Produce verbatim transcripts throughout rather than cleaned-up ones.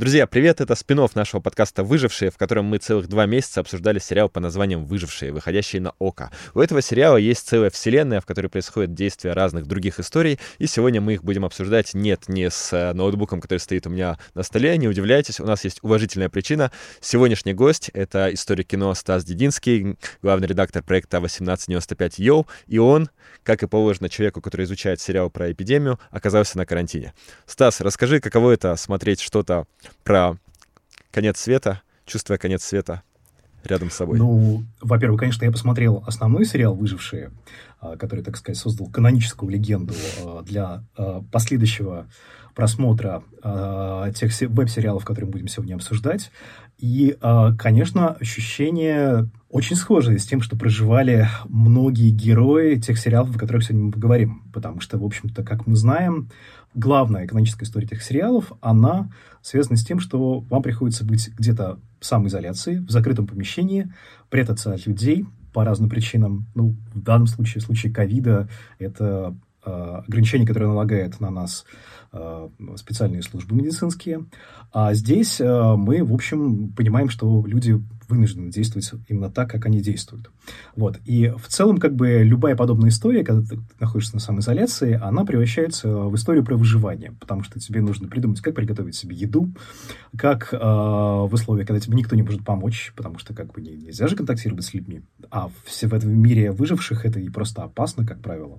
Друзья, привет! Это спин-офф нашего подкаста «Выжившие», в котором мы целых два месяца обсуждали сериал по названием «Выжившие», выходящий на Окко. У этого сериала есть целая вселенная, в которой происходят действия разных других историй, и сегодня мы их будем обсуждать нет, не с ноутбуком, который стоит у меня на столе, не удивляйтесь, у нас есть уважительная причина. Сегодняшний гость — это историк кино Стас Дединский, главный редактор проекта тысяча восемьсот девяносто пять «Йоу», и он, как и положено человеку, который изучает сериал про эпидемию, оказался на карантине. Стас, расскажи, каково это — смотреть что-то про конец света, чувствуя конец света рядом с собой? Ну, во-первых, конечно, я посмотрел основной сериал «Выжившие», который, так сказать, создал каноническую легенду для последующего просмотра тех веб-сериалов, которые мы будем сегодня обсуждать. И, конечно, ощущение очень схожее с тем, что проживали многие герои тех сериалов, о которых сегодня мы поговорим. Потому что, в общем-то, как мы знаем, главная экономическая история этих сериалов, она связана с тем, что вам приходится быть где-то в самоизоляции, в закрытом помещении, прятаться от людей по разным причинам. Ну, в данном случае, в случае ковида, это э, ограничение, которое налагает на нас э, специальные службы медицинские. А здесь э, мы, в общем, понимаем, что люди вынуждены действовать именно так, как они действуют. Вот. И в целом, как бы, любая подобная история, когда ты находишься на самоизоляции, она превращается в историю про выживание, потому что тебе нужно придумать, как приготовить себе еду, как э, в условиях, когда тебе никто не может помочь, потому что, как бы, нельзя же контактировать с людьми. А все в этом мире выживших это и просто опасно, как правило.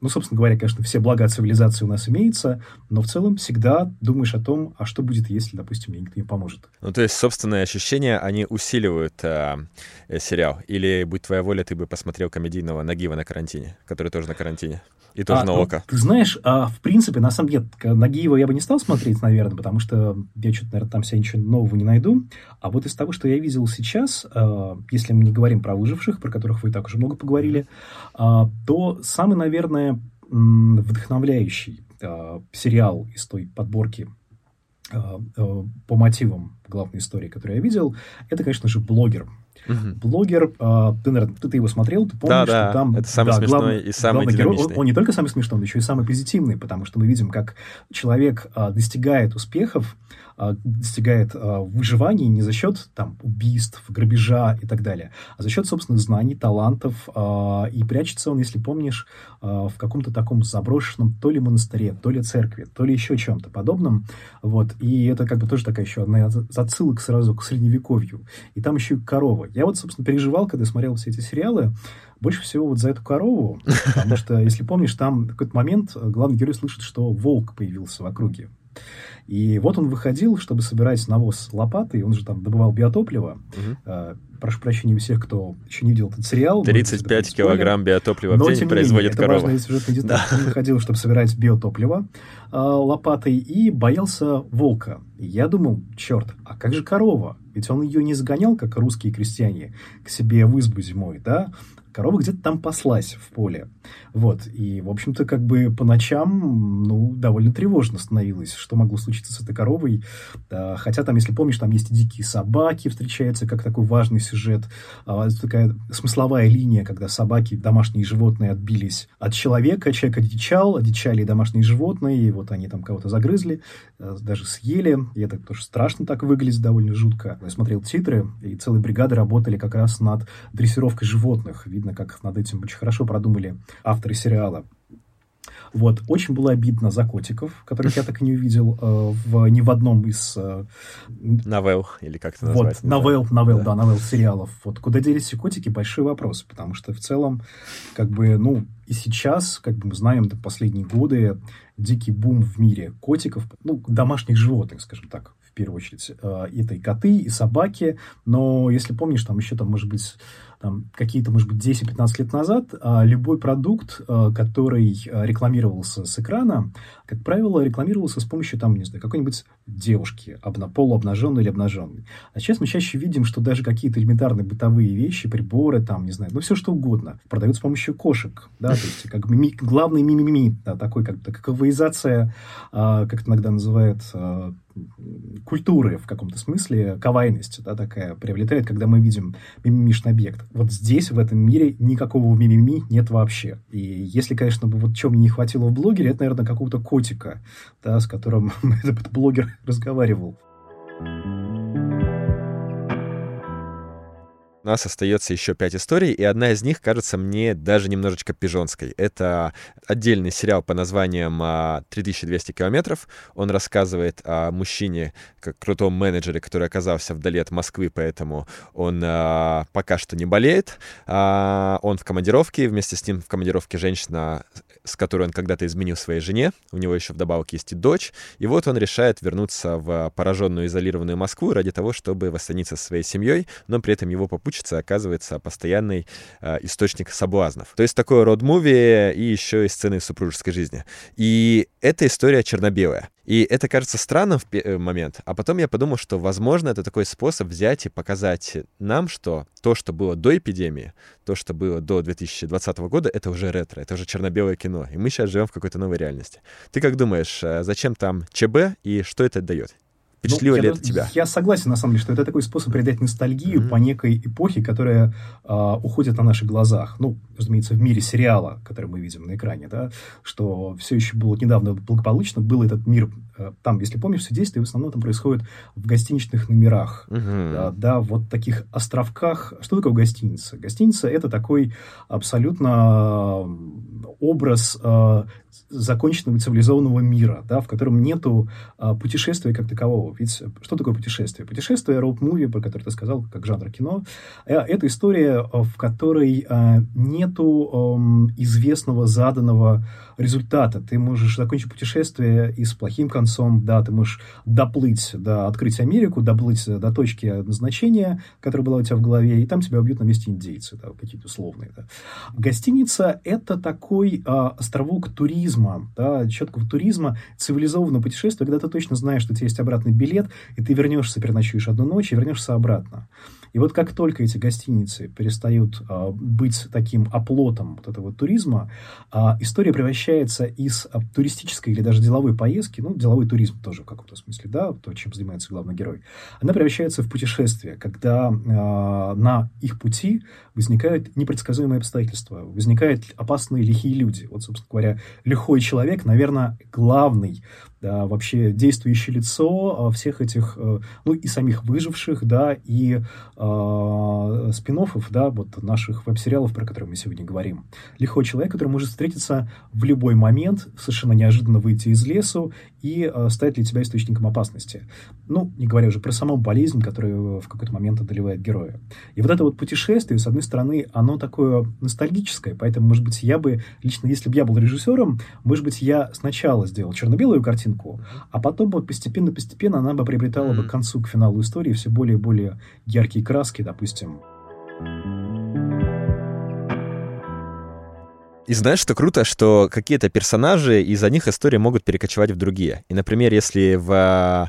Ну, собственно говоря, конечно, все блага от цивилизации у нас имеются, но в целом всегда думаешь о том, а что будет, если, допустим, мне никто не поможет. Ну, то есть, собственные ощущения, они усиливают сериал? Или, будь твоя воля, ты бы посмотрел комедийного Нагиева на карантине, который тоже на карантине, и тоже а, на Окко? Ты знаешь, а, в принципе, на самом деле, Нагиева я бы не стал смотреть, наверное, потому что я что-то, наверное, там себе ничего нового не найду. А вот из того, что я видел сейчас, а, если мы не говорим про выживших, про которых вы и так уже много поговорили, а, то самый, наверное, вдохновляющий а, сериал из той подборки а, а, по мотивам главной истории, которую я видел, это, конечно же, блогер. Угу. Блогер, э, ты, наверное, ты, ты его смотрел, ты помнишь, да, что да. там... это самый да, смешной глав, и самый динамичный. Герой, он, он не только самый смешной, но еще и самый позитивный, потому что мы видим, как человек э, достигает успехов, э, достигает э, выживания не за счет там, убийств, грабежа и так далее, а за счет собственных знаний, талантов. Э, и прячется он, если помнишь, э, в каком-то таком заброшенном то ли монастыре, то ли церкви, то ли еще чем-то подобном. Вот. И это как бы тоже такая еще одна отсылок сразу к средневековью. И там еще и корова. Я вот, собственно, переживал, когда смотрел все эти сериалы, больше всего вот за эту корову, потому что, если помнишь, там в какой-то момент главный герой слышит, что волк появился в округе. И вот он выходил, чтобы собирать навоз лопатой, он же там добывал биотопливо. Угу. Прошу прощения у всех, кто еще не видел этот сериал. тридцать пять килограмм биотоплива в день производит корова. Но, тем не менее, это важная сюжетная деталь. Да. Он выходил, чтобы собирать биотопливо э, лопатой и боялся волка. И я думал, черт, а как же корова? Ведь он ее не загонял, как русские крестьяне, к себе в избу зимой, да? Корова где-то там паслась в поле. Вот. И, в общем-то, как бы по ночам, ну, довольно тревожно становилось, что могло случиться с этой коровой. Да, хотя там, если помнишь, там есть и дикие собаки, встречается как такой важный сюжет. А, такая смысловая линия, когда собаки, домашние животные отбились от человека. Человек одичал, одичали и домашние животные. И вот они там кого-то загрызли, даже съели. И это тоже страшно так выглядит, довольно жутко. Я смотрел титры, и целые бригады работали как раз над дрессировкой животных. Видно, как над этим очень хорошо продумали авторы сериала. Вот. Очень было обидно за котиков, которых я так и не увидел э, в, ни в одном из... Э, новелл, или как это назвать? Вот, новелл, новелл, да, да новелл сериалов. Вот. Куда делись все котики, большой вопрос, потому что в целом, как бы, ну, и сейчас, как бы мы знаем, да, последние годы дикий бум в мире котиков, ну, домашних животных, скажем так, в первую очередь. Э, это и коты, и собаки, но, если помнишь, там еще, там, может быть... Там, какие-то, может быть, десять-пятнадцать лет назад любой продукт, который рекламировался с экрана, как правило, рекламировался с помощью, там, не знаю, какой-нибудь девушки, полуобнаженной или обнаженной. А сейчас мы чаще видим, что даже какие-то элементарные бытовые вещи, приборы, там, не знаю, ну, все что угодно, продают с помощью кошек, да, то есть, как ми- главный мимими, да, такой, как кавайизация, как это иногда называют, культуры в каком-то смысле, кавайность, да, такая приобретает, когда мы видим мимимишный объект. Вот здесь, в этом мире, никакого мимими нет вообще. И если, конечно, бы вот чего мне не хватило в блогере, это, наверное, какого-то котика, да, с которым этот блогер разговаривал. У нас остается еще пять историй, и одна из них кажется мне даже немножечко пижонской. Это отдельный сериал по названием «три тысячи двести километров». Он рассказывает о мужчине, как крутом менеджере, который оказался вдали от Москвы, поэтому он а, пока что не болеет. А, он в командировке, вместе с ним в командировке женщина, с которой он когда-то изменил своей жене. У него еще вдобавок есть и дочь. И вот он решает вернуться в пораженную, изолированную Москву ради того, чтобы воссоединиться со своей семьей, но при этом его попутчик оказывается постоянный э, источник соблазнов. То есть такое род-муви и еще и сцены супружеской жизни. И эта история черно-белая. И это кажется странным в пе- момент, а потом я подумал, что, возможно, это такой способ взять и показать нам, что то, что было до эпидемии, то, что было до две тысячи двадцатого года, это уже ретро, это уже черно-белое кино, и мы сейчас живем в какой-то новой реальности. Ты как думаешь, зачем там ЧБ и что это дает? Впечатлило ну, ли я, это тебя? Я согласен, на самом деле, что это такой способ придать ностальгию mm-hmm. по некой эпохе, которая э, уходит на наших глазах. Ну, разумеется, в мире сериала, который мы видим на экране, да, что все еще было недавно благополучно, был этот мир. Э, там, если помнишь, все действия в основном там происходит в гостиничных номерах. Mm-hmm. Да, да, вот таких островках. Что такое гостиница? Гостиница – это такой абсолютно образ э, законченного цивилизованного мира, да, в котором нету а, путешествия как такового. Ведь что такое путешествие? Путешествие, роуд-муви, про которое ты сказал, как жанр кино, это история, в которой а, нету а, известного заданного результата. Ты можешь закончить путешествие и с плохим концом, да, ты можешь доплыть, да, открыть Америку, доплыть до точки назначения, которая была у тебя в голове, и там тебя убьют на месте индейцы, да, какие-то условные. Да. Гостиница – это такой а, островок туризма, да, четкого туризма, цивилизованного путешествия, когда ты точно знаешь, что у тебя есть обратный билет, и ты вернешься, переночуешь одну ночь и вернешься обратно. И вот как только эти гостиницы перестают а, быть таким оплотом вот этого туризма, а, история превращается из а, туристической или даже деловой поездки, ну, деловой туризм тоже в каком-то смысле, да, то, чем занимается главный герой, она превращается в путешествие, когда а, на их пути возникают непредсказуемые обстоятельства, возникают опасные лихие люди. Вот, собственно говоря, лихой человек, наверное, главный, да, вообще действующее лицо всех этих, ну, и самих выживших, да, и э, спин-оффов, да, вот наших веб-сериалов, про которые мы сегодня говорим. Лихой человек, который может встретиться в любой момент, совершенно неожиданно выйти из лесу и э, стать для тебя источником опасности. Ну, не говоря уже про саму болезнь, которая в какой-то момент одолевает героя. И вот это вот путешествие, с одной стороны, оно такое ностальгическое, поэтому, может быть, я бы, лично если бы я был режиссером, может быть, я сначала сделал черно-белую картину, а потом вот постепенно-постепенно она бы приобретала бы к концу, к финалу истории все более и более яркие краски, допустим. И знаешь, что круто, что какие-то персонажи, из-за них истории могут перекочевать в другие. И, например, если в... В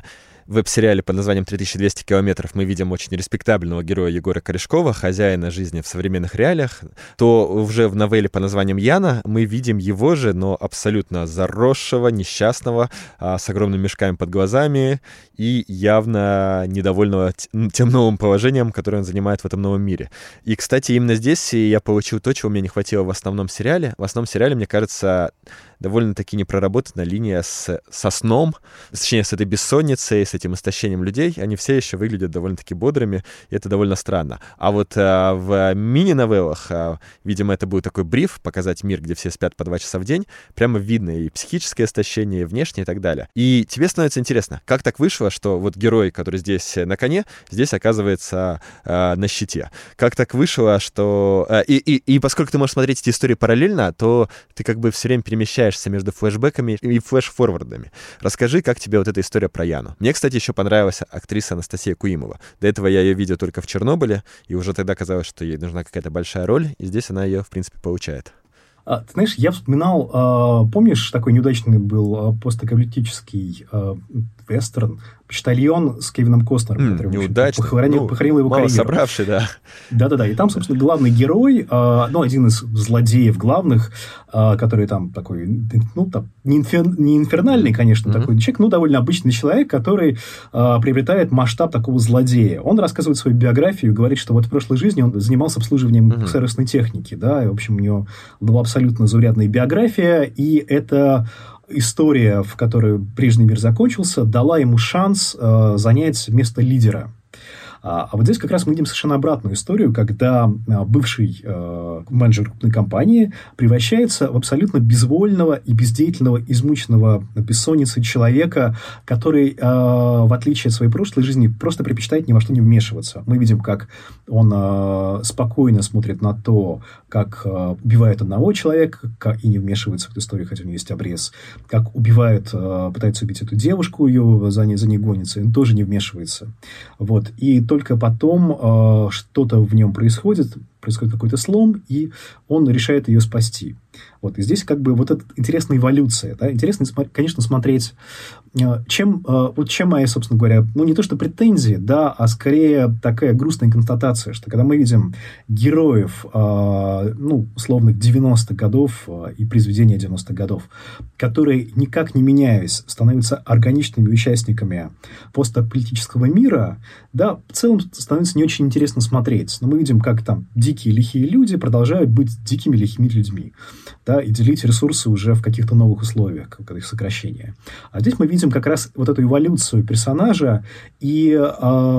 веб-сериале под названием «три тысячи двести километров» мы видим очень респектабельного героя Егора Корешкова, хозяина жизни в современных реалиях, то уже в новелле под названием «Яна» мы видим его же, но абсолютно заросшего, несчастного, с огромными мешками под глазами и явно недовольного тем новым положением, которое он занимает в этом новом мире. И, кстати, именно здесь я получил то, чего мне не хватило в основном сериале. В основном сериале, мне кажется, довольно-таки не проработана линия с, со сном, точнее, с этой бессонницей, с этим истощением людей. Они все еще выглядят довольно-таки бодрыми, и это довольно странно. А вот а, в мини-новеллах, а, видимо, это был такой бриф, показать мир, где все спят по два часа в день, прямо видно и психическое истощение, и внешнее, и так далее. И тебе становится интересно, как так вышло, что вот герой, который здесь на коне, здесь оказывается а, на щите. Как так вышло, что... А, и, и, и поскольку ты можешь смотреть эти истории параллельно, то ты как бы все время перемещаешь между флешбэками и флеш-форвардами. Расскажи, как тебе вот эта история про Яну. Мне, кстати, еще понравилась актриса Анастасия Куимова. До этого я ее видел только в «Чернобыле», и уже тогда казалось, что ей нужна какая-то большая роль, и здесь она ее, в принципе, получает. А, ты знаешь, я вспоминал, э, помнишь, такой неудачный был э, постапокалиптический э, вестерн «Почтальон» с Кевином Костнером, который mm, похоронил, ну, похоронил его карьеру. Собравший, да. Да-да-да, и там, собственно, главный герой, э, ну, один из злодеев главных, э, который там такой, ну, там, не, инфер, не инфернальный, конечно, mm-hmm. такой человек, но довольно обычный человек, который э, приобретает масштаб такого злодея. Он рассказывает свою биографию и говорит, что вот в прошлой жизни он занимался обслуживанием mm-hmm. сервисной техники, да, и, в общем, у него была абсолютно заурядная биография, и это... история, в которой прежний мир закончился, дала ему шанс э, занять место лидера. А вот здесь как раз мы видим совершенно обратную историю, когда бывший э, менеджер крупной компании превращается в абсолютно безвольного и бездеятельного, измученного бессонницей человека, который, э, в отличие от своей прошлой жизни, просто предпочитает ни во что не вмешиваться. Мы видим, как он э, спокойно смотрит на то, как э, убивают одного человека, как, и не вмешивается в эту историю, хотя у него есть обрез, как убивают, э, пытаются убить эту девушку, ее за ней, за ней гонится, он тоже не вмешивается. Вот. И только потом э, что-то в нем происходит, происходит какой-то слом, и он решает ее спасти. Вот. И здесь как бы вот эта интересная эволюция. Да? Интересно, конечно, смотреть, э, чем, э, вот чем мои, собственно говоря, ну не то что претензии, да, а скорее такая грустная констатация, что когда мы видим героев, э, ну, условных девяностых годов э, и произведения девяностых годов, которые, никак не меняясь, становятся органичными участниками постаполитического мира, да, в целом становится не очень интересно смотреть. Но мы видим, как там дикие лихие люди продолжают быть дикими лихими людьми, да, и делить ресурсы уже в каких-то новых условиях, как их сокращение. А здесь мы видим как раз вот эту эволюцию персонажа, и э,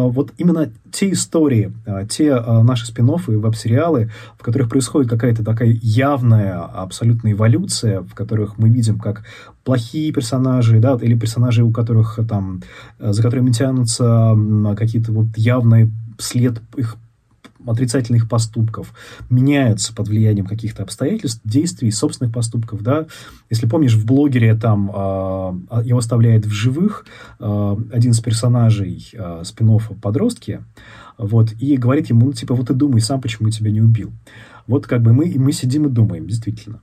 вот именно те истории, э, те э, наши спин-оффы и веб-сериалы, в которых происходит какая-то такая явная абсолютная эволюция, в которых мы видим, как плохие персонажи, да, или персонажи, у которых там, э, за которыми тянутся э, какие-то вот явные след их отрицательных поступков, меняются под влиянием каких-то обстоятельств, действий, собственных поступков, да. Если помнишь, в «Блогере» там э, его оставляет в живых э, один из персонажей э, спин-оффа подростки, вот, и говорит ему, ну, типа, вот ты думай сам, почему я тебя не убил. Вот как бы мы, и мы сидим и думаем, действительно.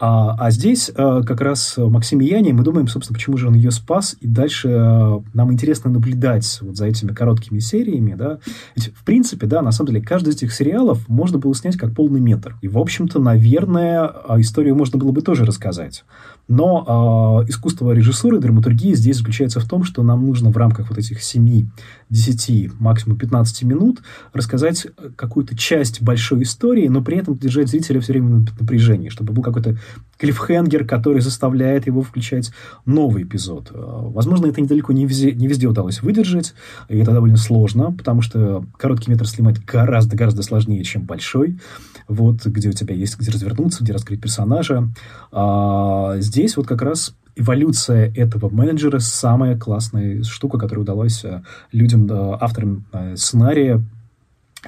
А, а здесь э, как раз Максим и Яне, мы думаем, собственно, почему же он ее спас, и дальше э, нам интересно наблюдать вот за этими короткими сериями, да. Ведь, в принципе, да, на самом деле, каждый из этих сериалов можно было снять как полный метр. И, в общем-то, наверное, историю можно было бы тоже рассказать. Но э, искусство режиссуры, драматургии здесь заключается в том, что нам нужно в рамках вот этих семи, десяти, максимум пятнадцати минут рассказать какую-то часть большой истории, но при этом держать зрителя все время на напряжении, чтобы был какой-то клиффхенгер, который заставляет его включать новый эпизод. Возможно, это недалеко не везде, не везде удалось выдержать, и это довольно сложно, потому что короткий метр снимать гораздо-гораздо сложнее, чем большой, вот, где у тебя есть где развернуться, где раскрыть персонажа. А здесь вот как раз эволюция этого менеджера самая классная штука, которая удалась людям, авторам сценария,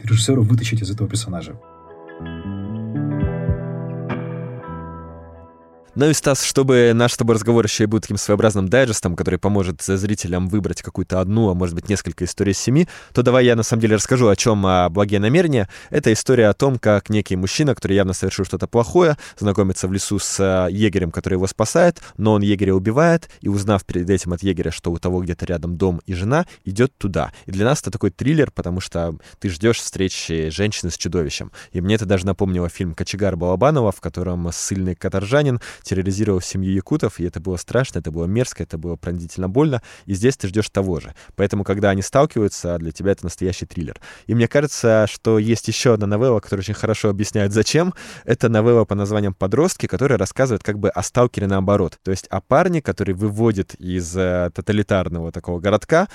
режиссеру вытащить из этого персонажа. Ну и, Стас, чтобы наш с тобой разговор еще и был таким своеобразным дайджестом, который поможет зрителям выбрать какую-то одну, а может быть несколько историй из семи, то давай я на самом деле расскажу, о чем о «Благие намерения». Это история о том, как некий мужчина, который явно совершил что-то плохое, знакомится в лесу с егерем, который его спасает, но он егеря убивает, и, узнав перед этим от егеря, что у того где-то рядом дом и жена, идет туда. И для нас это такой триллер, потому что ты ждешь встречи женщины с чудовищем. И мне это даже напомнило фильм «Кочегар» Балабанова, в котором ссыльный каторжанин терроризировал семью якутов, и это было страшно, это было мерзко, это было пронзительно больно, и здесь ты ждешь того же. Поэтому, когда они сталкиваются, для тебя это настоящий триллер. И мне кажется, что есть еще одна новелла, которая очень хорошо объясняет, зачем. Это новелла по названием «Подростки», которая рассказывает как бы о сталкере наоборот. То есть о парне, который выводит из тоталитарного такого городка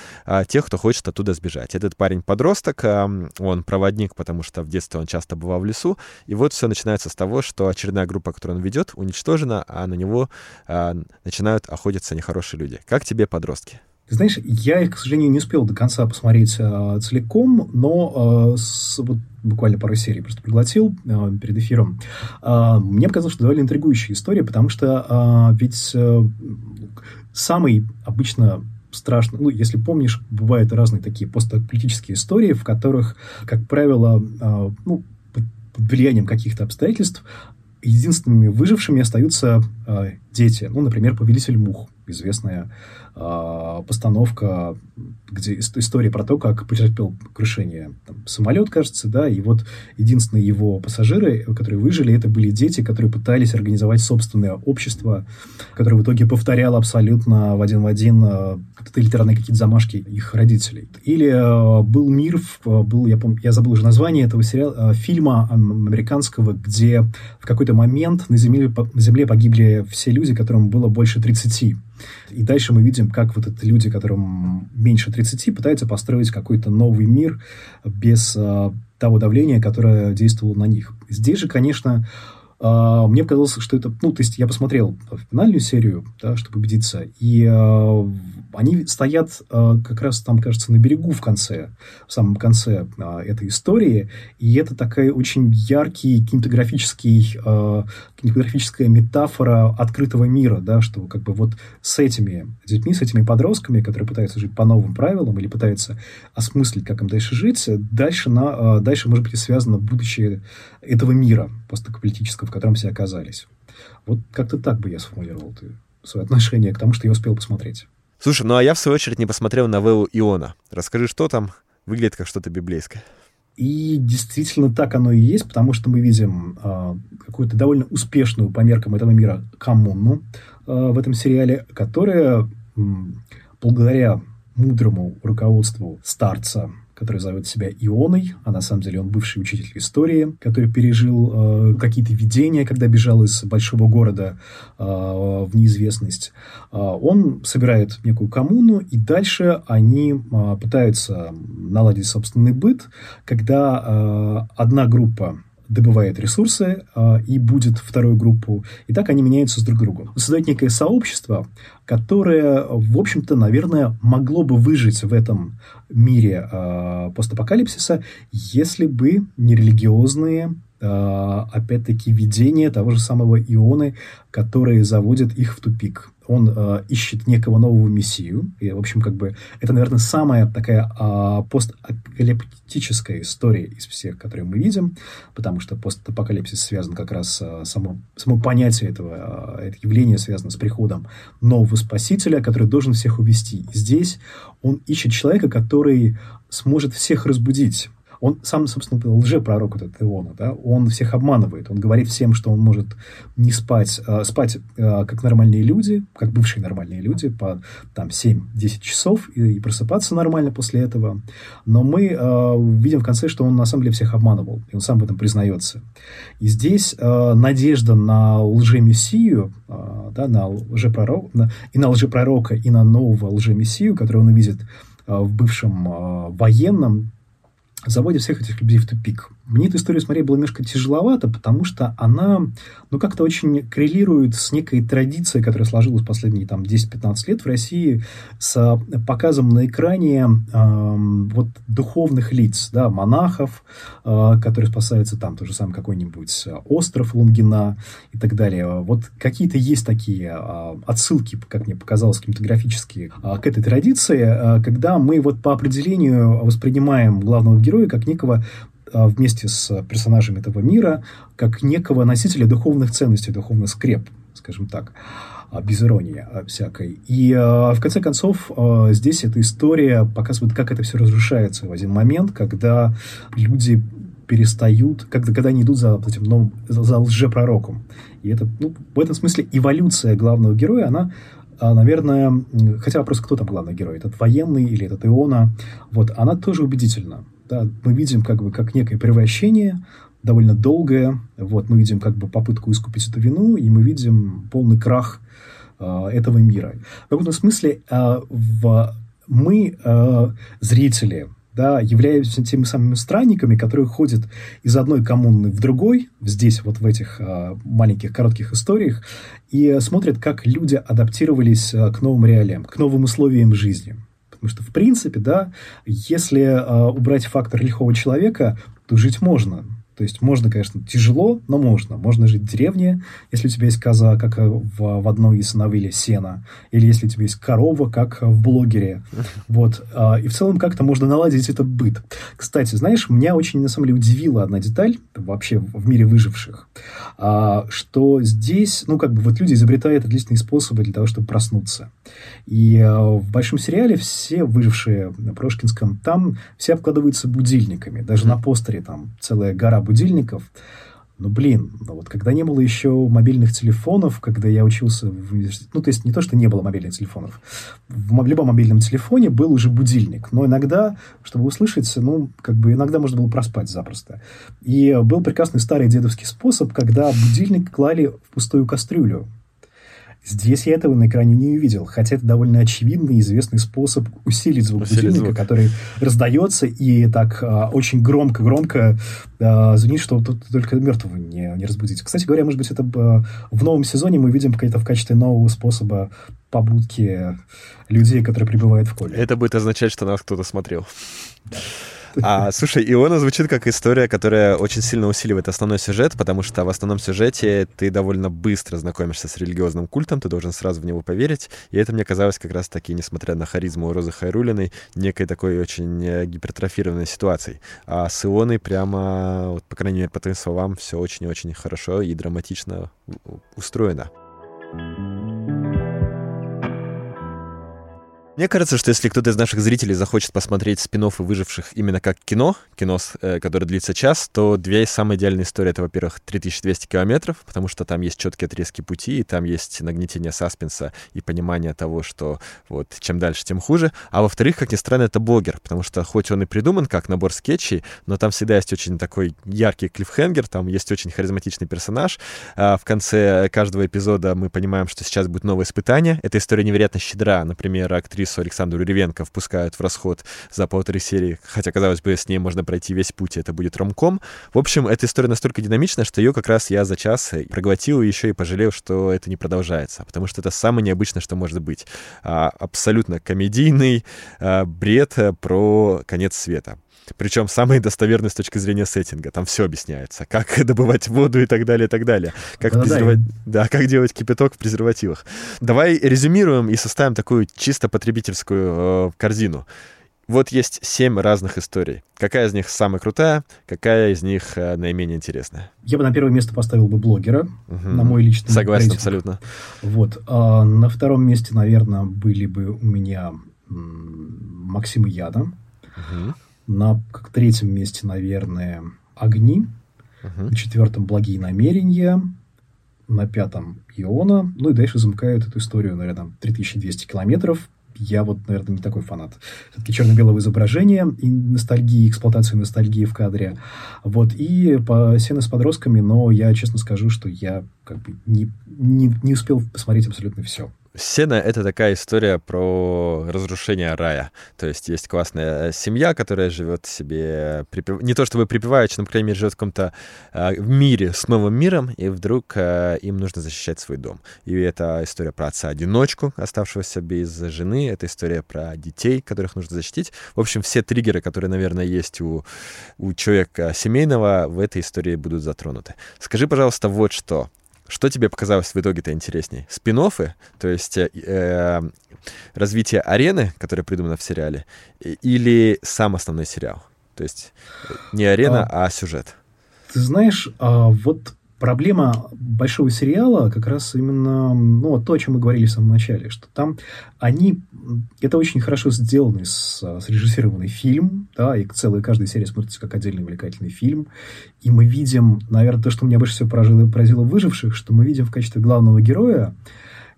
тех, кто хочет оттуда сбежать. Этот парень-подросток, он проводник, потому что в детстве он часто бывал в лесу, и вот все начинается с того, что очередная группа, которую он ведет, уничтожена, а на него а, начинают охотиться нехорошие люди. Как тебе подростки? Ты знаешь, я их, к сожалению, не успел до конца посмотреть а, целиком, но а, с, вот, буквально пару серий просто проглотил а, перед эфиром. А, мне показалось, что довольно интригующая история, потому что а, ведь а, самый обычно... страшно. Ну, если помнишь, бывают разные такие постаполитические истории, в которых, как правило, э, ну, под влиянием каких-то обстоятельств единственными выжившими остаются э, дети. Ну, например, «Повелитель мух». известная э, постановка, где история про то, как потерпел крушение там, самолет, кажется, да, и вот единственные его пассажиры, которые выжили, это были дети, которые пытались организовать собственное общество, которое в итоге повторяло абсолютно в один в один э, тоталитарные какие-то замашки их родителей. Или э, был мир, был, я помню, я забыл уже название этого сериала, э, фильма американского, где в какой-то момент на земле, по, на земле погибли все люди, которым было больше тридцати. И дальше мы видим, как вот эти люди, которым меньше тридцати, пытаются построить какой-то новый мир без э, того давления, которое действовало на них. Здесь же, конечно, э, мне показалось, что это... Ну, то есть я посмотрел финальную серию, да, чтобы убедиться, и э, они стоят э, как раз там, кажется, на берегу в конце, в самом конце э, этой истории, и это такая очень яркий кинематографический, э, кинематографическая метафора открытого мира, да, что как бы вот с этими детьми, с этими подростками, которые пытаются жить по новым правилам или пытаются осмыслить, как им дальше жить, дальше, на, э, дальше может быть, связано будущее этого мира постапокалиптического, в котором все оказались. Вот как-то так бы я сформулировал свое отношение к тому, что я успел посмотреть. Слушай, ну а я, в свою очередь, не посмотрел новеллу «Иона». Расскажи, что там? Выглядит как что-то библейское. И действительно так оно и есть, потому что мы видим э, какую-то довольно успешную по меркам этого мира коммуну э, в этом сериале, которая э, благодаря мудрому руководству старца, который зовет себя Ионой, а на самом деле он бывший учитель истории, который пережил э, какие-то видения, когда бежал из большого города э, в неизвестность. Э, он собирает некую коммуну, и дальше они э, пытаются наладить собственный быт, когда э, одна группа добывает ресурсы э, и будет вторую группу. И так они меняются с друг другом. Создает некое сообщество, которое, в общем-то, наверное, могло бы выжить в этом мире э, постапокалипсиса, если бы не религиозные, э, опять-таки, видения того же самого Ионы, которые заводят их в тупик. Он э, ищет некого нового мессию. И, в общем, как бы это, наверное, самая такая э, постапокалиптическая история из всех, которые мы видим, потому что постапокалипсис связан как раз э, само, само понятие этого, э, это явление связано с приходом нового спасителя, который должен всех увести. И здесь он ищет человека, который сможет всех разбудить. Он сам, собственно, лжепророк этот Иона, да? Он всех обманывает, он говорит всем, что он может не спать, э, спать э, как нормальные люди, как бывшие нормальные люди, по там, семь-десять часов и, и просыпаться нормально после этого. Но мы э, видим в конце, что он на самом деле всех обманывал, и он сам в этом признается. И здесь э, надежда на лжемессию, э, да, на лжепророк, на, и на лжепророка, и на нового лжемессию, который он увидит э, в бывшем э, военном, заводит всех этих людей в тупик. Мне эту историю смотреть было немножко тяжеловато, потому что она, ну, как-то очень коррелирует с некой традицией, которая сложилась последние там десять-пятнадцать лет в России, с показом на экране э, вот духовных лиц, да, монахов, э, которые спасаются там, то же самое какой-нибудь остров Лунгина и так далее. Вот какие-то есть такие э, отсылки, как мне показалось, кинематографические, э, к этой традиции, э, когда мы вот по определению воспринимаем главного героя как некого вместе с персонажами этого мира, как некого носителя духовных ценностей, духовных скреп, скажем так, без иронии всякой. И в конце концов здесь эта история показывает, как это все разрушается в один момент, когда люди перестают, когда, когда они идут за, этим, ну, за лжепророком. И это, ну, в этом смысле эволюция главного героя, она, наверное, хотя вопрос, кто там главный герой, этот военный или этот Иона, вот, она тоже убедительна. Да, мы видим как бы как некое превращение, довольно долгое. Вот, мы видим как бы попытку искупить эту вину, и мы видим полный крах э, этого мира. В каком-то смысле э, в, мы, э, зрители, да, являемся теми самыми странниками, которые ходят из одной коммуны в другой, здесь вот в этих э, маленьких коротких историях, и смотрят, как люди адаптировались к новым реалиям, к новым условиям жизни. Потому что, в принципе, да, если э, убрать фактор лихого человека, то жить можно. То есть можно, конечно, тяжело, но можно. Можно жить в деревне, если у тебя есть коза, как в, в одной из сыновей Сена, или если у тебя есть корова, как в Блогере. Вот. И в целом как-то можно наладить этот быт. Кстати, знаешь, меня очень, на самом деле, удивила одна деталь вообще в мире выживших, что здесь, ну, как бы вот люди изобретают отличные способы для того, чтобы проснуться. И в большом сериале все выжившие на Прошкинском, там все обкладываются будильниками. Даже на постере там целая гора будильников. Ну, блин, ну, вот когда не было еще мобильных телефонов, когда я учился в университете... Ну, то есть не то, что не было мобильных телефонов. В любом мобильном телефоне был уже будильник. Но иногда, чтобы услышать, ну, как бы иногда можно было проспать запросто. И был прекрасный старый дедовский способ, когда будильник клали в пустую кастрюлю. Здесь я этого на экране не увидел, хотя это довольно очевидный и известный способ усилить звук усилить будильника, звук. который раздается и так а, очень громко-громко а, звенит, что тут только мертвого не, не разбудить. Кстати говоря, может быть, это а, в новом сезоне мы видим какие-то в качестве нового способа побудки людей, которые пребывают в коме. Это будет означать, что нас кто-то смотрел. Да. А, слушай, Иона звучит как история, которая очень сильно усиливает основной сюжет, потому что в основном сюжете ты довольно быстро знакомишься с религиозным культом, ты должен сразу в него поверить, и это мне казалось как раз-таки, несмотря на харизму Розы Хайрулиной, некой такой очень гипертрофированной ситуацией. А с Ионой прямо, вот, по крайней мере, по твоим словам, все очень-очень хорошо и драматично устроено. Мне кажется, что если кто-то из наших зрителей захочет посмотреть спин-оффы выживших именно как кино, кино, которое длится час, то две самые идеальные истории — это, во-первых, три тысячи двести километров, потому что там есть четкие отрезки пути, и там есть нагнетение саспенса и понимание того, что вот чем дальше, тем хуже. А во-вторых, как ни странно, это блогер, потому что хоть он и придуман как набор скетчей, но там всегда есть очень такой яркий клиффхенгер, там есть очень харизматичный персонаж. В конце каждого эпизода мы понимаем, что сейчас будет новое испытание. Эта история невероятно щедра. Например, актрис Александру Ревенко впускают в расход за полторы серии, хотя, казалось бы, с ней можно пройти весь путь, и это будет ромком. В общем, эта история настолько динамична, что ее как раз я за час проглотил и еще и пожалел, что это не продолжается, потому что это самое необычное, что может быть. А, абсолютно комедийный а, бред про конец света. Причем самые достоверные с точки зрения сеттинга. Там все объясняется. Как добывать воду и так далее, и так далее. Как, да, презерва... да, как делать кипяток в презервативах. Давай резюмируем и составим такую чисто потребительскую э, корзину. Вот есть семь разных историй. Какая из них самая крутая, какая из них э, наименее интересная? Я бы на первое место поставил бы блогера, угу. на мой личный Согласен, рейтинг. абсолютно. Вот. А на втором месте, наверное, были бы у меня м- Максим и Яна. Угу. На как, третьем месте, наверное, «Огни», uh-huh. на четвертом «Благие намерения», на пятом «Иона», ну и дальше замыкают эту историю, наверное, три тысячи двести километров. Я вот, наверное, не такой фанат. Все-таки черно-белого изображения и ностальгии, эксплуатации ностальгии в кадре. Вот, и по «Сено с подростками», но я честно скажу, что я как бы не, не, не успел посмотреть абсолютно все. «Сена» — это такая история про разрушение рая. То есть есть классная семья, которая живет себе... Припев... Не то чтобы припеваючи, но, по крайней мере, живет в каком-то э, мире с новым миром, и вдруг э, им нужно защищать свой дом. И это история про отца-одиночку, оставшегося без жены. Это история про детей, которых нужно защитить. В общем, все триггеры, которые, наверное, есть у, у человека семейного, в этой истории будут затронуты. Скажи, пожалуйста, вот что... Что тебе показалось в итоге-то интересней? Спин-оффы, то есть э, развитие арены, которая придумана в сериале, или сам основной сериал? То есть не арена, а, а сюжет. Ты знаешь, вот проблема большого сериала как раз именно ну, то, о чем мы говорили в самом начале, что там они... Это очень хорошо сделанный, срежиссированный фильм, да, и целая каждая серия смотрится как отдельный увлекательный фильм. И мы видим, наверное, то, что меня больше всего поразило, поразило выживших, что мы видим в качестве главного героя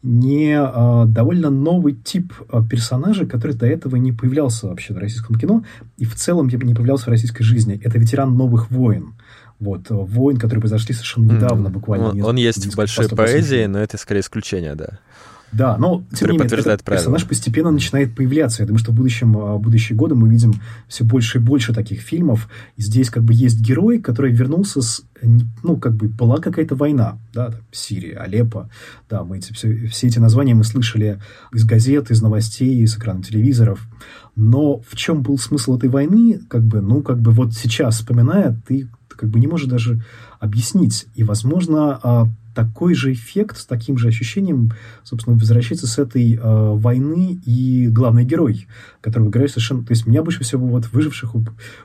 не а, довольно новый тип а, персонажа, который до этого не появлялся вообще в российском кино, и в целом не появлялся в российской жизни. Это ветеран «Новых войн». Вот, войн, которые произошли совершенно недавно, mm-hmm. буквально. Он, он есть в большой поэзии, но это скорее исключение, да. Да, но тем не менее, этот персонаж постепенно начинает появляться. Я думаю, что в будущем, в будущие годы мы видим все больше и больше таких фильмов. И здесь как бы есть герой, который вернулся с... Ну, как бы была какая-то война, да, там, Сирия, Алеппо. Да, мы эти, все, все эти названия мы слышали из газет, из новостей, из экранов телевизоров. Но в чем был смысл этой войны? Как бы, ну, как бы вот сейчас, вспоминая, ты... как бы не может даже объяснить. И, возможно, такой же эффект, с таким же ощущением, собственно, возвращается с этой войны и главный герой, которого играет совершенно... То есть меня больше всего вот «Выживших»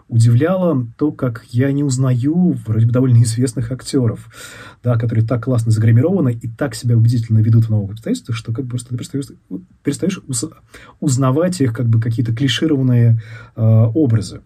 удивляло то, как я не узнаю вроде бы довольно известных актеров, да, которые так классно загримированы и так себя убедительно ведут в новых обстоятельствах, что как бы просто ты перестаешь, перестаешь узнавать их как бы какие-то клишированные э, образы.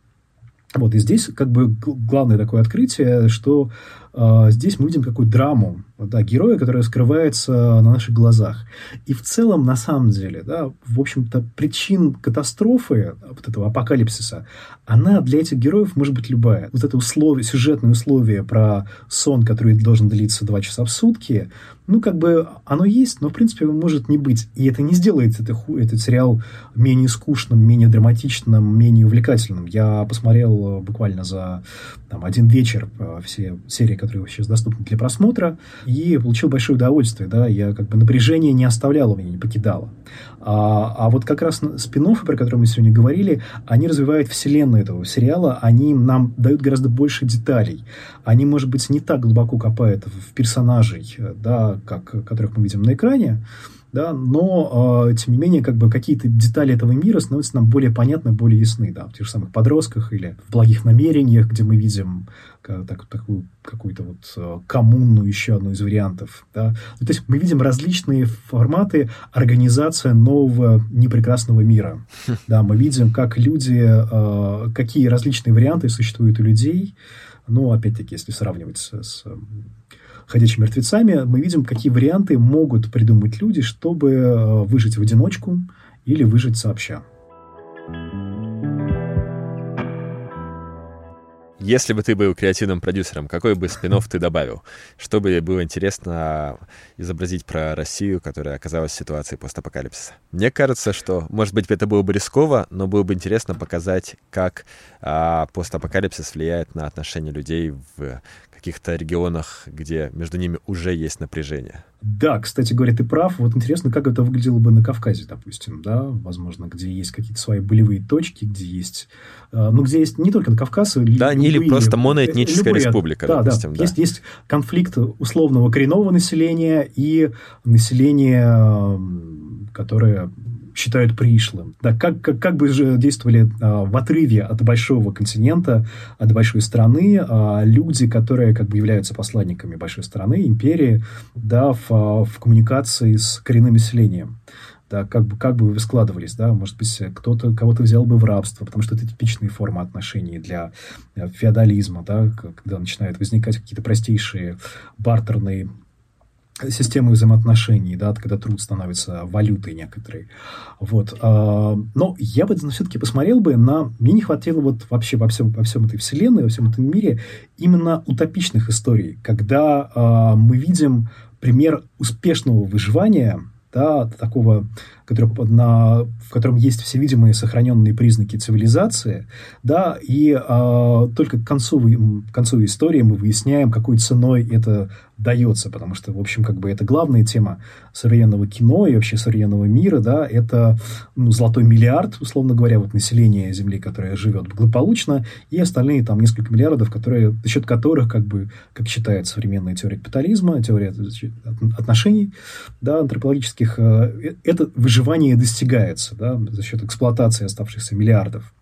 Вот, и здесь как бы главное такое открытие, что э, здесь мы видим какую-то драму, да, героя, которая скрывается на наших глазах. И в целом, на самом деле, да, в общем-то, причин катастрофы, вот этого апокалипсиса, она для этих героев может быть любая. Вот это условие, сюжетное условие про сон, который должен длиться два часа в сутки, ну, как бы оно есть, но, в принципе, его может не быть. И это не сделает этот, этот сериал менее скучным, менее драматичным, менее увлекательным. Я посмотрел буквально за там, один вечер все серии, которые сейчас доступны для просмотра, и получил большое удовольствие, да, я как бы напряжение не оставляло меня, не покидало. А, а вот как раз спин-оффы, про которые мы сегодня говорили, они развивают вселенную этого сериала, они нам дают гораздо больше деталей, они, может быть, не так глубоко копают в персонажей, да, как, которых мы видим на экране, да, но, э, тем не менее, как бы какие-то детали этого мира становятся нам более понятны, более ясны, да, в тех же самых «Подростках» или в «Благих намерениях», где мы видим как, так, такую какую-то вот э, коммуну, еще одну из вариантов, да. Ну, то есть мы видим различные форматы организации нового непрекрасного мира, да, мы видим, как люди, э, какие различные варианты существуют у людей, но, опять-таки, если сравнивать с... с «Ходячими мертвецами», мы видим, какие варианты могут придумать люди, чтобы выжить в одиночку или выжить сообща. Если бы ты был креативным продюсером, какой бы спин-офф ты добавил? Что бы было интересно изобразить про Россию, которая оказалась в ситуации постапокалипсиса? Мне кажется, что, может быть, это было бы рисково, но было бы интересно показать, как а, постапокалипсис влияет на отношения людей в каких-то регионах, где между ними уже есть напряжение. Да, кстати говоря, ты прав. Вот интересно, как это выглядело бы на Кавказе, допустим, да, возможно, где есть какие-то свои болевые точки, где есть, ну, где есть не только на Кавказе. Да, не или просто моноэтническая любые, республика, да, допустим. Да, да. Есть, есть конфликт условного коренного населения и населения, которое... считают пришлым. Да, как, как, как бы же действовали а, в отрыве от большого континента, от большой страны, а, люди, которые как бы являются посланниками большой страны, империи, да, в, в коммуникации с коренным населением. Да, как бы, как бы вы складывались, да, может быть, кто-то кого-то взял бы в рабство, потому что это типичные формы отношений для феодализма, да, когда начинают возникать какие-то простейшие бартерные системы взаимоотношений, да, когда труд становится валютой некоторой. Вот. Но я бы все-таки посмотрел бы на... Мне не хватило вот вообще во всем, во всем этой вселенной, во всем этом мире именно утопичных историй, когда мы видим пример успешного выживания, да, такого, который, на, в котором есть все видимые сохраненные признаки цивилизации, да, и э, только к концу, к концу истории мы выясняем, какой ценой это дается, потому что, в общем, как бы это главная тема современного кино и вообще современного мира, да, это, ну, золотой миллиард, условно говоря, вот население Земли, которое живет благополучно, и остальные там несколько миллиардов, которые, за счет которых, как бы, как считает современная теория капитализма, теория отношений, да, антропологических, это выживание достигается, да, за счет эксплуатации оставшихся миллиардов.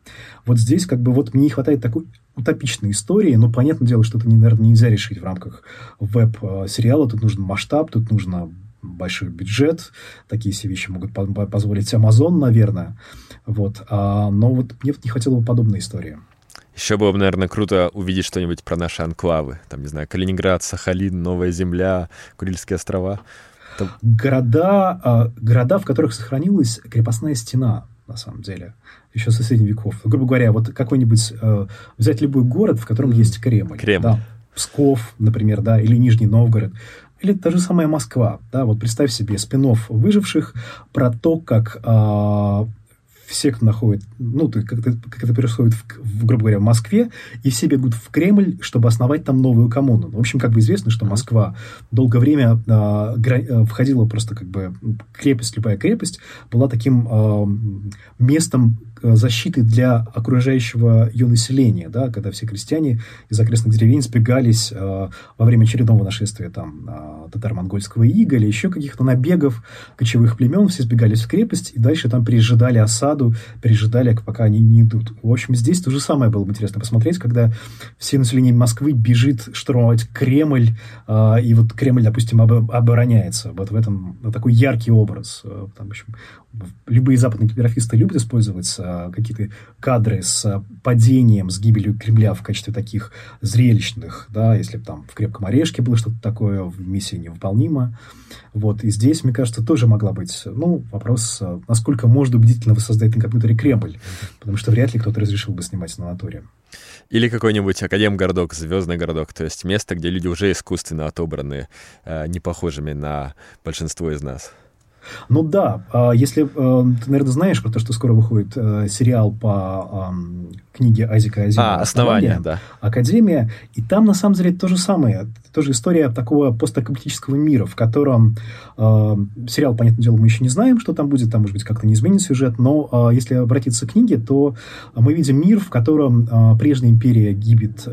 Вот здесь как бы вот мне не хватает такой утопичной истории, но понятное дело, что это, наверное, нельзя решить в рамках веб-сериала. Тут нужен масштаб, тут нужно большой бюджет. Такие все вещи могут позволить Amazon, наверное. Вот. А, но вот мне не хватило бы подобной истории. Еще было бы, наверное, круто увидеть что-нибудь про наши анклавы. Там, не знаю, Калининград, Сахалин, Новая Земля, Курильские острова. Это... Города, э, города, в которых сохранилась крепостная стена, на самом деле, еще со средних веков. Грубо говоря, вот какой-нибудь, э, взять любой город, в котором есть Кремль. Кремль. Да, Псков, например, да, или Нижний Новгород. Или та же самая Москва. Да, вот представь себе спин-офф «Выживших» про то, как... Э, все, кто находит, ну, как это, как это происходит, в, в, грубо говоря, в Москве, и все бегут в Кремль, чтобы основать там новую коммуну. В общем, как бы известно, что Москва долгое время а, гра- входила просто как бы крепость, любая крепость была таким а, местом защиты для окружающего ее населения, да, когда все крестьяне из окрестных деревень сбегались э, во время очередного нашествия там, э, татаро-монгольского ига или еще каких-то набегов кочевых племен, все сбегались в крепость и дальше там пережидали осаду, пережидали, пока они не идут. В общем, здесь то же самое было бы интересно посмотреть, когда все население Москвы бежит штурмовать Кремль, э, и вот Кремль, допустим, об, обороняется. Вот в этом вот такой яркий образ. Там, в общем, любые западные кинематографисты любят использовать э, какие-то кадры с падением, с гибелью Кремля в качестве таких зрелищных, да, если бы там в «Крепком орешке» было что-то такое, в «Миссии невыполнима». Вот, и здесь, мне кажется, тоже могла быть, ну, вопрос, насколько можно убедительно воссоздать на компьютере Кремль, потому что вряд ли кто-то разрешил бы снимать на натуре. Или какой-нибудь академгородок, звездный городок, то есть место, где люди уже искусственно отобраны, э, не похожими на большинство из нас. Ну да, если ты, наверное, знаешь про то, что скоро выходит сериал по книге Азика Азимова. А, «Основание», да. «Академия». И там, на самом деле, то же самое. Тоже история такого постапокалиптического мира, в котором сериал, понятное дело, мы еще не знаем, что там будет. Там, может быть, как-то не изменен сюжет. Но если обратиться к книге, то мы видим мир, в котором прежняя империя гибнет,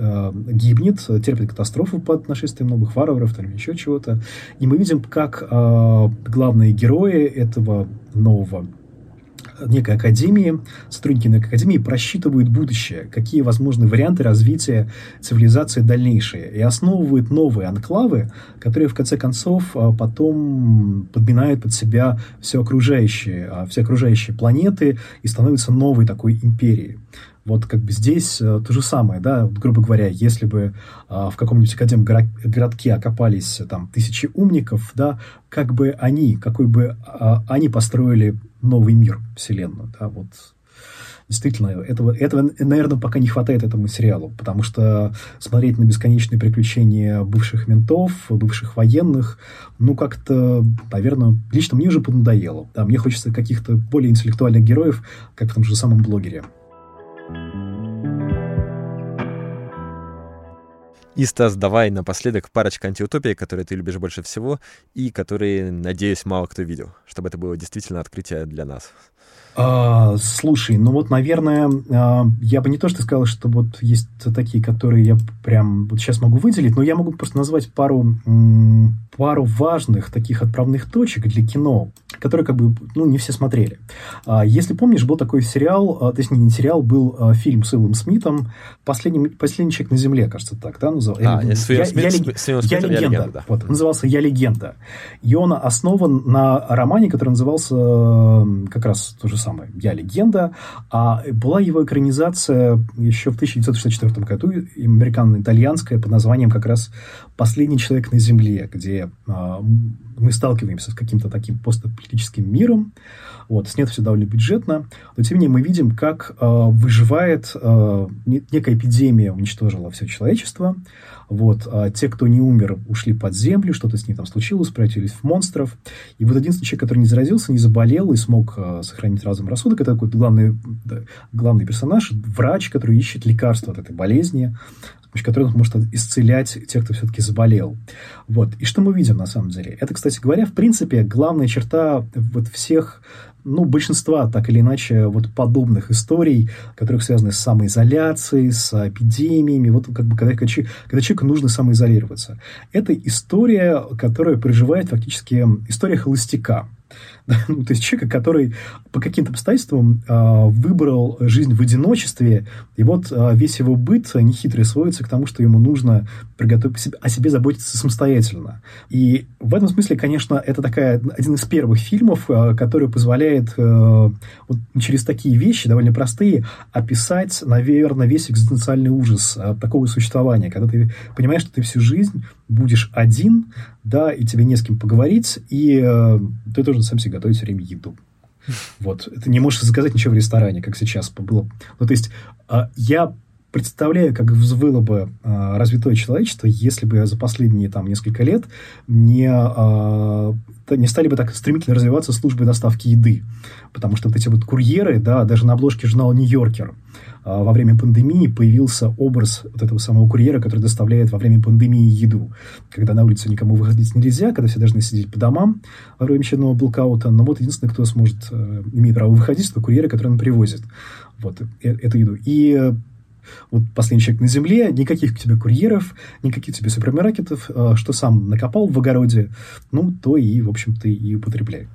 гибнет терпит катастрофу под нашествием новых варваров или еще чего-то. И мы видим, как главные герои этого нового некой академии, сотрудники некой академии просчитывают будущее, какие возможны варианты развития цивилизации дальнейшие, и основывают новые анклавы, которые в конце концов потом подминают под себя все окружающие, все окружающие планеты и становятся новой такой империей. Вот как бы здесь то же самое, да, грубо говоря, если бы а, в каком-нибудь академгородке окопались там тысячи умников, да, как бы они, какой бы а, они построили новый мир, вселенную, да, вот. Действительно, этого, этого, наверное, пока не хватает этому сериалу, потому что смотреть на бесконечные приключения бывших ментов, бывших военных, ну, как-то, наверное, лично мне уже поднадоело. Да, мне хочется каких-то более интеллектуальных героев, как в том же самом блогере. И, Стас, давай напоследок парочка антиутопий, которые ты любишь больше всего и которые, надеюсь, мало кто видел, чтобы это было действительно открытие для нас. А, слушай, ну вот, наверное, я бы не то, что сказал, что вот есть такие, которые я прям вот сейчас могу выделить, но я могу просто назвать пару, пару важных таких отправных точек для кино, которые как бы, ну, не все смотрели. Если помнишь, был такой сериал, точнее, не сериал, был фильм с Уиллом Смитом «Последний, «Последний человек на Земле», кажется, так, да, назывался? А, я, я, я, я, я легенда. Да. Вот, назывался «Я легенда». И он основан на романе, который назывался как раз то же самое «Я легенда», а была его экранизация еще в тысяча девятьсот шестьдесят четвёртом году, американо-итальянская, под названием как раз «Последний человек на Земле», где э, мы сталкиваемся с каким-то таким постапокалиптическим миром, вот, снято все довольно бюджетно, но тем не менее мы видим, как э, выживает, э, некая эпидемия уничтожила все человечество, вот, а те, кто не умер, ушли под землю, что-то с ним там случилось, превратились в монстров, и вот единственный человек, который не заразился, не заболел и смог э, сохранить разум и рассудок, это такой главный, да, главный персонаж, врач, который ищет лекарства от этой болезни, с которым он может исцелять тех, кто все-таки заболел. Вот. И что мы видим, на самом деле? Это, кстати говоря, в принципе, главная черта вот всех, ну, большинства, так или иначе, вот подобных историй, которые связаны с самоизоляцией, с эпидемиями, вот как бы когда, когда человеку нужно самоизолироваться. Это история, которая проживает фактически история холостяка. Ну, то есть человека, который по каким-то обстоятельствам э, выбрал жизнь в одиночестве, и вот э, весь его быт нехитрый сводится к тому, что ему нужно приготовить себе, о себе заботиться самостоятельно. И в этом смысле, конечно, это такая, один из первых фильмов, э, который позволяет э, вот через такие вещи, довольно простые, описать, наверное, весь экзистенциальный ужас э, такого существования, когда ты понимаешь, что ты всю жизнь будешь один, да, и тебе не с кем поговорить, и э, ты должен сам себе готовить все время еду. Вот. Ты не можешь заказать ничего в ресторане, как сейчас было. Ну, то есть, э, я представляю, как взвыло бы э, развитое человечество, если бы за последние там, несколько лет не, э, не стали бы так стремительно развиваться службы доставки еды. Потому что вот эти вот курьеры, да, даже на обложке журнала «Нью-Йоркер» э, во время пандемии появился образ вот этого самого курьера, который доставляет во время пандемии еду. Когда на улицу никому выходить нельзя, когда все должны сидеть по домам во время очередного блокаута. Но вот единственное, кто сможет, э, имеет право выходить, это курьеры, которые он привозит вот, э, эту еду. И... Вот «Последний человек на Земле», никаких тебе курьеров, никаких тебе супермаркетов, что сам накопал в огороде, ну, то и, в общем-то, и употребляй.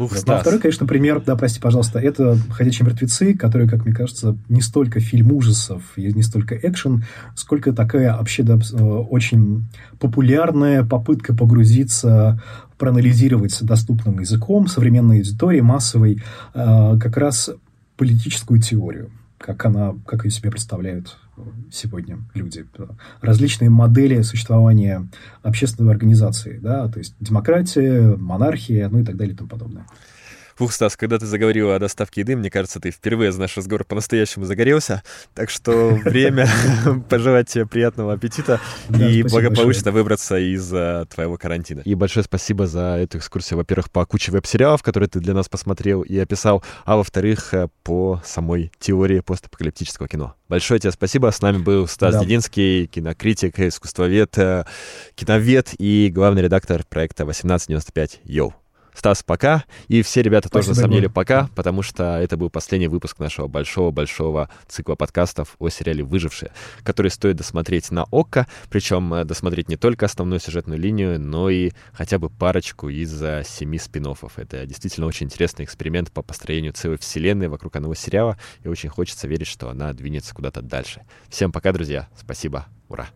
Ух, вот. А второй, конечно, пример, да, прости, пожалуйста, это «Ходячие мертвецы», которые, как мне кажется, не столько фильм ужасов, не столько экшен, сколько такая вообще да, очень популярная попытка погрузиться, проанализировать доступным языком современной аудитории, массовой, как раз политическую теорию. Как, она, как ее себе представляют сегодня люди. Различные модели существования общественной организации, да, то есть демократия, монархия, ну и так далее и тому подобное. Ух, Стас, когда ты заговорила о доставке еды, мне кажется, ты впервые за наш разговор по-настоящему загорелся, так что время пожелать тебе приятного аппетита и благополучно выбраться из твоего карантина. И большое спасибо за эту экскурсию, во-первых, по куче веб-сериалов, которые ты для нас посмотрел и описал, а во-вторых, по самой теории постапокалиптического кино. Большое тебе спасибо. С нами был Стас Дединский, кинокритик, искусствовед, киновед и главный редактор проекта «восемнадцать девяносто пять. Йоу». Стас, пока. И все ребята спасибо, тоже на самом деле пока, потому что это был последний выпуск нашего большого-большого цикла подкастов о сериале «Выжившие», который стоит досмотреть на Окко, причем досмотреть не только основную сюжетную линию, но и хотя бы парочку из семи спин-оффов. Это действительно очень интересный эксперимент по построению целой вселенной вокруг одного сериала, и очень хочется верить, что она двинется куда-то дальше. Всем пока, друзья. Спасибо. Ура.